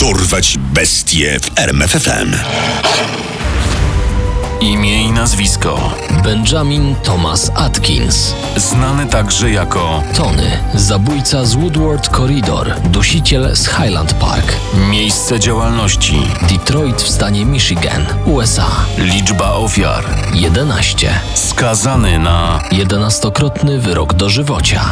Dorwać bestie w RMF FM. Imię i nazwisko: Benjamin Thomas Atkins, znany także jako Tony, zabójca z Woodward Corridor, dusiciel z Highland Park. Miejsce działalności: Detroit w stanie Michigan, USA. Liczba ofiar: 11. Skazany na 11-krotny wyrok dożywocia.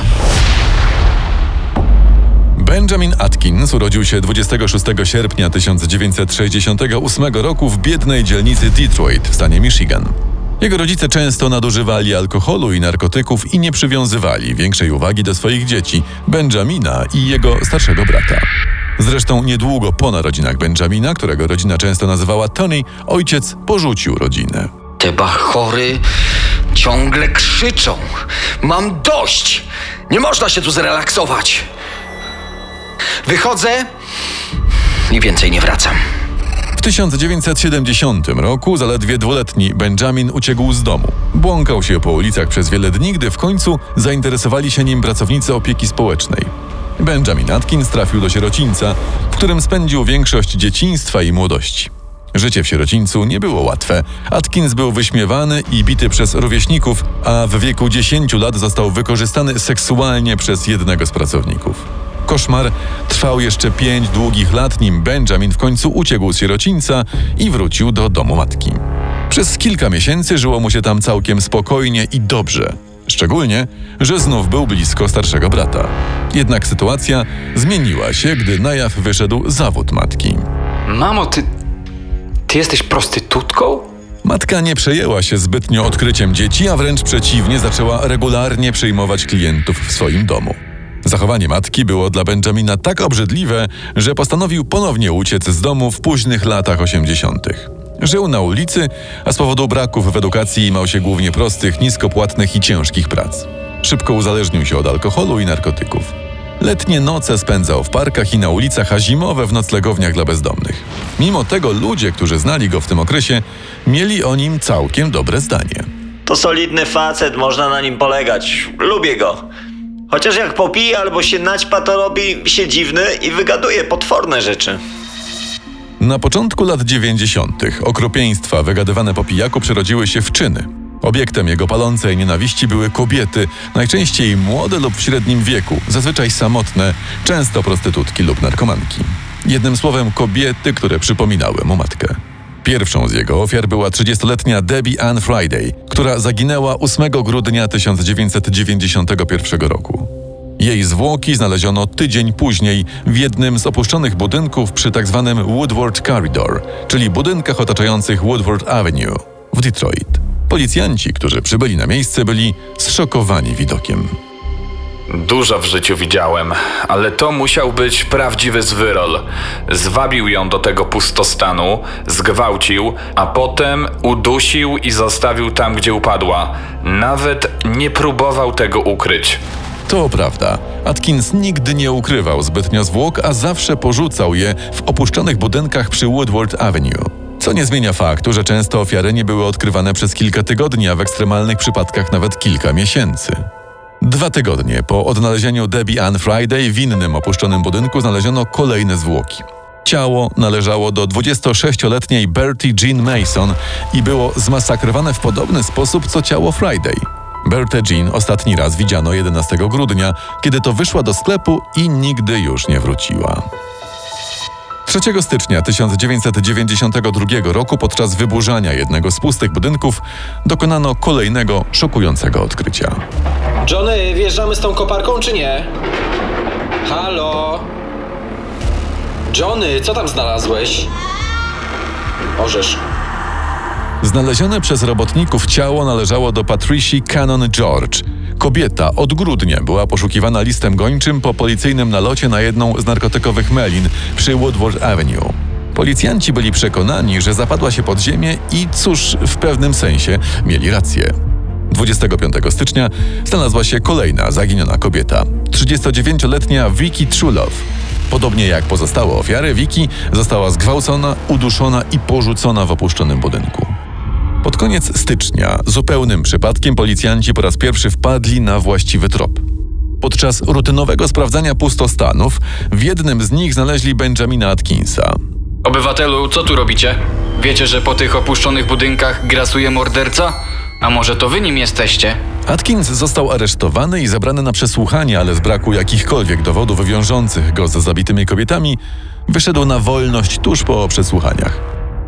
Benjamin Atkins urodził się 26 sierpnia 1968 roku w biednej dzielnicy Detroit w stanie Michigan. Jego rodzice często nadużywali alkoholu i narkotyków i nie przywiązywali większej uwagi do swoich dzieci, Benjamina i jego starszego brata. Zresztą niedługo po narodzinach Benjamina, którego rodzina często nazywała Tony, ojciec porzucił rodzinę. Te bachory ciągle krzyczą. Mam dość! Nie można się tu zrelaksować! Wychodzę i więcej nie wracam. W 1970 roku zaledwie dwuletni Benjamin uciekł z domu. Błąkał się po ulicach przez wiele dni, gdy w końcu zainteresowali się nim pracownicy opieki społecznej. Benjamin Atkins trafił do sierocińca, w którym spędził większość dzieciństwa i młodości. Życie w sierocińcu nie było łatwe. Atkins był wyśmiewany i bity przez rówieśników, a w wieku 10 lat został wykorzystany seksualnie przez jednego z pracowników. Koszmar trwał jeszcze 5 długich lat, nim Benjamin w końcu uciekł z sierocińca i wrócił do domu matki. Przez kilka miesięcy żyło mu się tam całkiem spokojnie i dobrze. Szczególnie, że znów był blisko starszego brata. Jednak sytuacja zmieniła się, gdy na jaw wyszedł zawód matki. Mamo, ty jesteś prostytutką? Matka nie przejęła się zbytnio odkryciem dzieci, a wręcz przeciwnie, zaczęła regularnie przyjmować klientów w swoim domu. Zachowanie matki było dla Benjamina tak obrzydliwe, że postanowił ponownie uciec z domu w późnych latach 80. Żył na ulicy, a z powodu braków w edukacji mał się głównie prostych, niskopłatnych i ciężkich prac. Szybko uzależnił się od alkoholu i narkotyków. Letnie noce spędzał w parkach i na ulicach, a zimowe w noclegowniach dla bezdomnych. Mimo tego ludzie, którzy znali go w tym okresie, mieli o nim całkiem dobre zdanie. To solidny facet, można na nim polegać. Lubię go. Chociaż jak popije albo się naćpa, to robi się dziwny i wygaduje potworne rzeczy. Na początku lat 90. okropieństwa wygadywane po pijaku przerodziły się w czyny. Obiektem jego palącej nienawiści były kobiety, najczęściej młode lub w średnim wieku, zazwyczaj samotne, często prostytutki lub narkomanki. Jednym słowem, kobiety, które przypominały mu matkę. Pierwszą z jego ofiar była 30-letnia Debbie Ann Friday, która zaginęła 8 grudnia 1991 roku. Jej zwłoki znaleziono tydzień później w jednym z opuszczonych budynków przy tzw. Woodward Corridor, czyli budynkach otaczających Woodward Avenue w Detroit. Policjanci, którzy przybyli na miejsce, byli zszokowani widokiem. Dużo w życiu widziałem, ale to musiał być prawdziwy zwyrol. Zwabił ją do tego pustostanu, zgwałcił, a potem udusił i zostawił tam, gdzie upadła. Nawet nie próbował tego ukryć. To prawda. Atkins nigdy nie ukrywał zbytnio zwłok, a zawsze porzucał je w opuszczonych budynkach przy Woodward Avenue. Co nie zmienia faktu, że często ofiary nie były odkrywane przez kilka tygodni, a w ekstremalnych przypadkach nawet kilka miesięcy. 2 tygodnie po odnalezieniu Debbie Ann Friday w innym opuszczonym budynku znaleziono kolejne zwłoki. Ciało należało do 26-letniej Bertie Jean Mason i było zmasakrowane w podobny sposób co ciało Friday. Bertie Jean ostatni raz widziano 11 grudnia, kiedy to wyszła do sklepu i nigdy już nie wróciła. 3 stycznia 1992 roku podczas wyburzania jednego z pustych budynków dokonano kolejnego szokującego odkrycia. Johnny, wjeżdżamy z tą koparką czy nie? Halo? Johnny, co tam znalazłeś? Orzesz. Znalezione przez robotników ciało należało do Patricia Cannon George, Kobieta od grudnia była poszukiwana listem gończym po policyjnym nalocie na jedną z narkotykowych melin przy Woodward Avenue. Policjanci byli przekonani, że zapadła się pod ziemię i cóż, w pewnym sensie mieli rację. 25 stycznia znalazła się kolejna zaginiona kobieta, 39-letnia Vicky Trulov. Podobnie jak pozostałe ofiary, Vicky została zgwałcona, uduszona i porzucona w opuszczonym budynku. Pod koniec stycznia, zupełnym przypadkiem, policjanci po raz pierwszy wpadli na właściwy trop. Podczas rutynowego sprawdzania pustostanów w jednym z nich znaleźli Benjamina Atkinsa. Obywatelu, co tu robicie? Wiecie, że po tych opuszczonych budynkach grasuje morderca? A może to wy nim jesteście? Atkins został aresztowany i zabrany na przesłuchanie, ale z braku jakichkolwiek dowodów wiążących go ze zabitymi kobietami, wyszedł na wolność tuż po przesłuchaniach.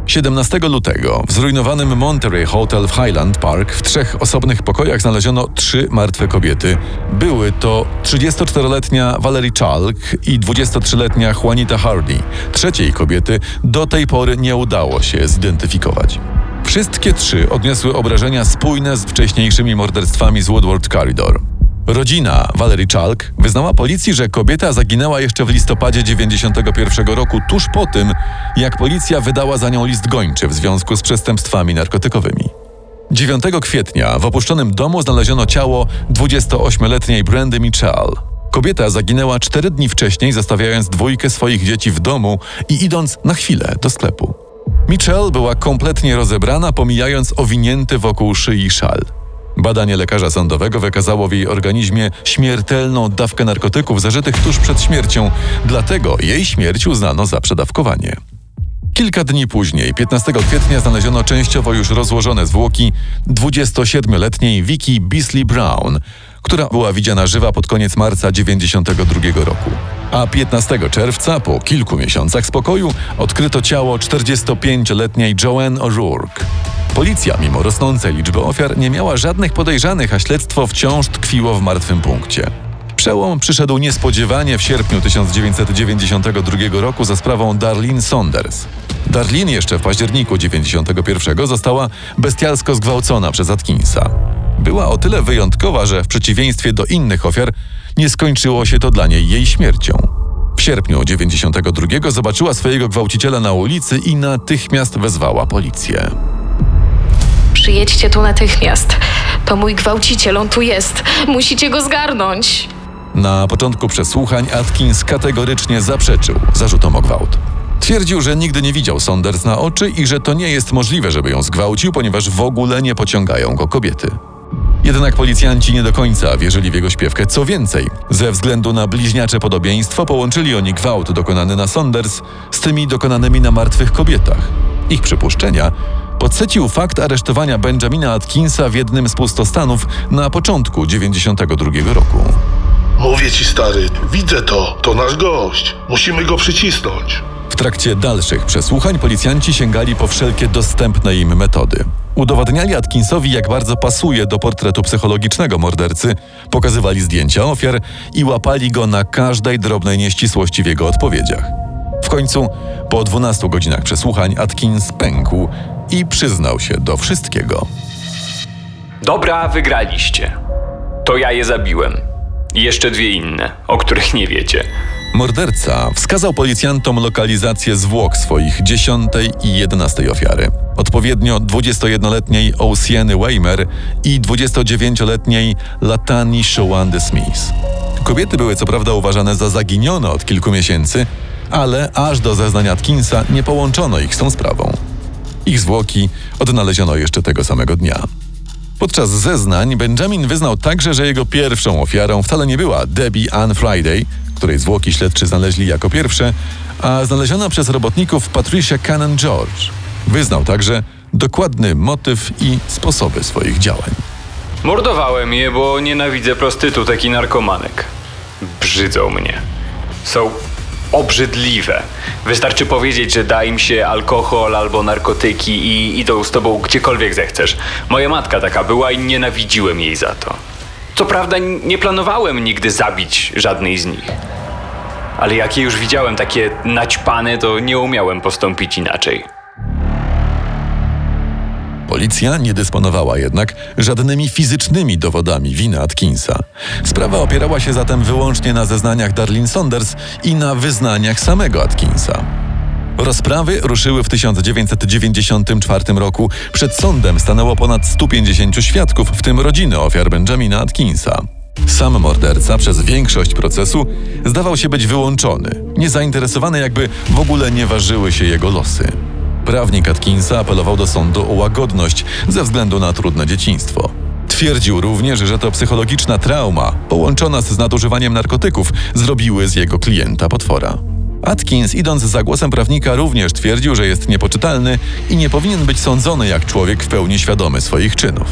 17 lutego w zrujnowanym Monterey Hotel w Highland Park w trzech osobnych pokojach znaleziono 3 martwe kobiety. Były to 34-letnia Valerie Chalk i 23-letnia Juanita Hardy. Trzeciej kobiety do tej pory nie udało się zidentyfikować. Wszystkie 3 odniosły obrażenia spójne z wcześniejszymi morderstwami z Woodward Corridor. Rodzina Valerie Chalk wyznała policji, że kobieta zaginęła jeszcze w listopadzie 1991 roku, tuż po tym, jak policja wydała za nią list gończy w związku z przestępstwami narkotykowymi. 9 kwietnia w opuszczonym domu znaleziono ciało 28-letniej Brandy Mitchell. Kobieta zaginęła 4 dni wcześniej, zostawiając 2 swoich dzieci w domu i idąc na chwilę do sklepu. Mitchell była kompletnie rozebrana, pomijając owinięty wokół szyi szal. Badanie lekarza sądowego wykazało w jej organizmie śmiertelną dawkę narkotyków zażytych tuż przed śmiercią, dlatego jej śmierć uznano za przedawkowanie. Kilka dni później, 15 kwietnia, znaleziono częściowo już rozłożone zwłoki 27-letniej Vicky Bisley-Brown, która była widziana żywa pod koniec marca 1992 roku. A 15 czerwca, po kilku miesiącach spokoju, odkryto ciało 45-letniej Joanne O'Rourke. Policja, mimo rosnącej liczby ofiar, nie miała żadnych podejrzanych, a śledztwo wciąż tkwiło w martwym punkcie. Przełom przyszedł niespodziewanie w sierpniu 1992 roku za sprawą Darlene Saunders. Darlene jeszcze w październiku 1991 została bestialsko zgwałcona przez Atkinsa. Była o tyle wyjątkowa, że w przeciwieństwie do innych ofiar nie skończyło się to dla niej jej śmiercią. W sierpniu 1992 zobaczyła swojego gwałciciela na ulicy i natychmiast wezwała policję. Przyjedźcie tu natychmiast. To mój gwałciciel, on tu jest. Musicie go zgarnąć. Na początku przesłuchań Atkins kategorycznie zaprzeczył zarzutom o gwałt. Twierdził, że nigdy nie widział Saunders na oczy i że to nie jest możliwe, żeby ją zgwałcił, ponieważ w ogóle nie pociągają go kobiety. Jednak policjanci nie do końca wierzyli w jego śpiewkę. Co więcej, ze względu na bliźniacze podobieństwo połączyli oni gwałt dokonany na Saunders z tymi dokonanymi na martwych kobietach. Ich przypuszczenia podsycił fakt aresztowania Benjamina Atkinsa w jednym z pustostanów na początku 1992 roku. Mówię ci, stary, widzę to nasz gość. Musimy go przycisnąć. W trakcie dalszych przesłuchań policjanci sięgali po wszelkie dostępne im metody. Udowadniali Atkinsowi, jak bardzo pasuje do portretu psychologicznego mordercy, pokazywali zdjęcia ofiar i łapali go na każdej drobnej nieścisłości w jego odpowiedziach. W końcu, po 12 godzinach przesłuchań, Atkins pękł i przyznał się do wszystkiego. Dobra, wygraliście. To ja je zabiłem. I jeszcze 2 inne, o których nie wiecie. Morderca wskazał policjantom lokalizację zwłok swoich 10 i 11 ofiary. Odpowiednio 21-letniej Ousiany Weimer i 29-letniej Latani Shawandy-Smith. Kobiety były co prawda uważane za zaginione od kilku miesięcy, ale aż do zeznania Atkinsa nie połączono ich z tą sprawą. Ich zwłoki odnaleziono jeszcze tego samego dnia. Podczas zeznań Benjamin wyznał także, że jego pierwszą ofiarą wcale nie była Debbie Ann Friday, której zwłoki śledczy znaleźli jako pierwsze, a znaleziona przez robotników Patricia Cannon George. Wyznał także dokładny motyw i sposoby swoich działań. Mordowałem je, bo nienawidzę prostytutek i narkomanek. Brzydzą mnie. Są obrzydliwe. Wystarczy powiedzieć, że da im się alkohol albo narkotyki i idą z tobą gdziekolwiek zechcesz. Moja matka taka była i nienawidziłem jej za to. Co prawda nie planowałem nigdy zabić żadnej z nich. Ale jak je już widziałem takie naćpane, to nie umiałem postąpić inaczej. Policja nie dysponowała jednak żadnymi fizycznymi dowodami winy Atkinsa. Sprawa opierała się zatem wyłącznie na zeznaniach Darlene Saunders i na wyznaniach samego Atkinsa. Rozprawy ruszyły w 1994 roku. Przed sądem stanęło ponad 150 świadków, w tym rodziny ofiar Benjamina Atkinsa. Sam morderca przez większość procesu zdawał się być wyłączony, niezainteresowany, jakby w ogóle nie ważyły się jego losy. Prawnik Atkinsa apelował do sądu o łagodność ze względu na trudne dzieciństwo. Twierdził również, że to psychologiczna trauma połączona z nadużywaniem narkotyków zrobiły z jego klienta potwora. Atkins, idąc za głosem prawnika, również twierdził, że jest niepoczytalny i nie powinien być sądzony jak człowiek w pełni świadomy swoich czynów.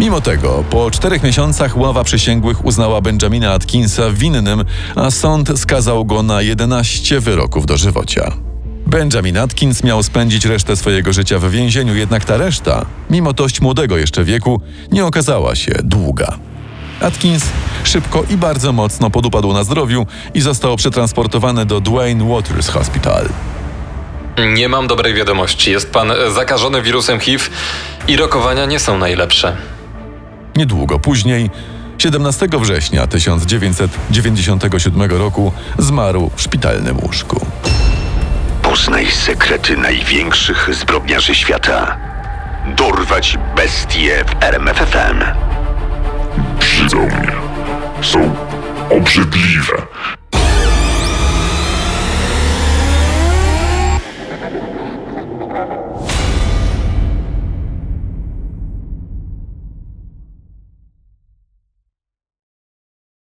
Mimo tego, po 4 miesiącach ława przysięgłych uznała Benjamina Atkinsa winnym, a sąd skazał go na 11 wyroków dożywocia. Benjamin Atkins miał spędzić resztę swojego życia w więzieniu, jednak ta reszta, mimo dość młodego jeszcze wieku, nie okazała się długa. Atkins szybko i bardzo mocno podupadł na zdrowiu i został przetransportowany do Duane Waters Hospital. Nie mam dobrej wiadomości. Jest pan zakażony wirusem HIV i rokowania nie są najlepsze. Niedługo później, 17 września 1997 roku, zmarł w szpitalnym łóżku. Poznaj sekrety największych zbrodniarzy świata. Dorwać bestie w RMF FM. Przyjdą mnie. Są obrzydliwe.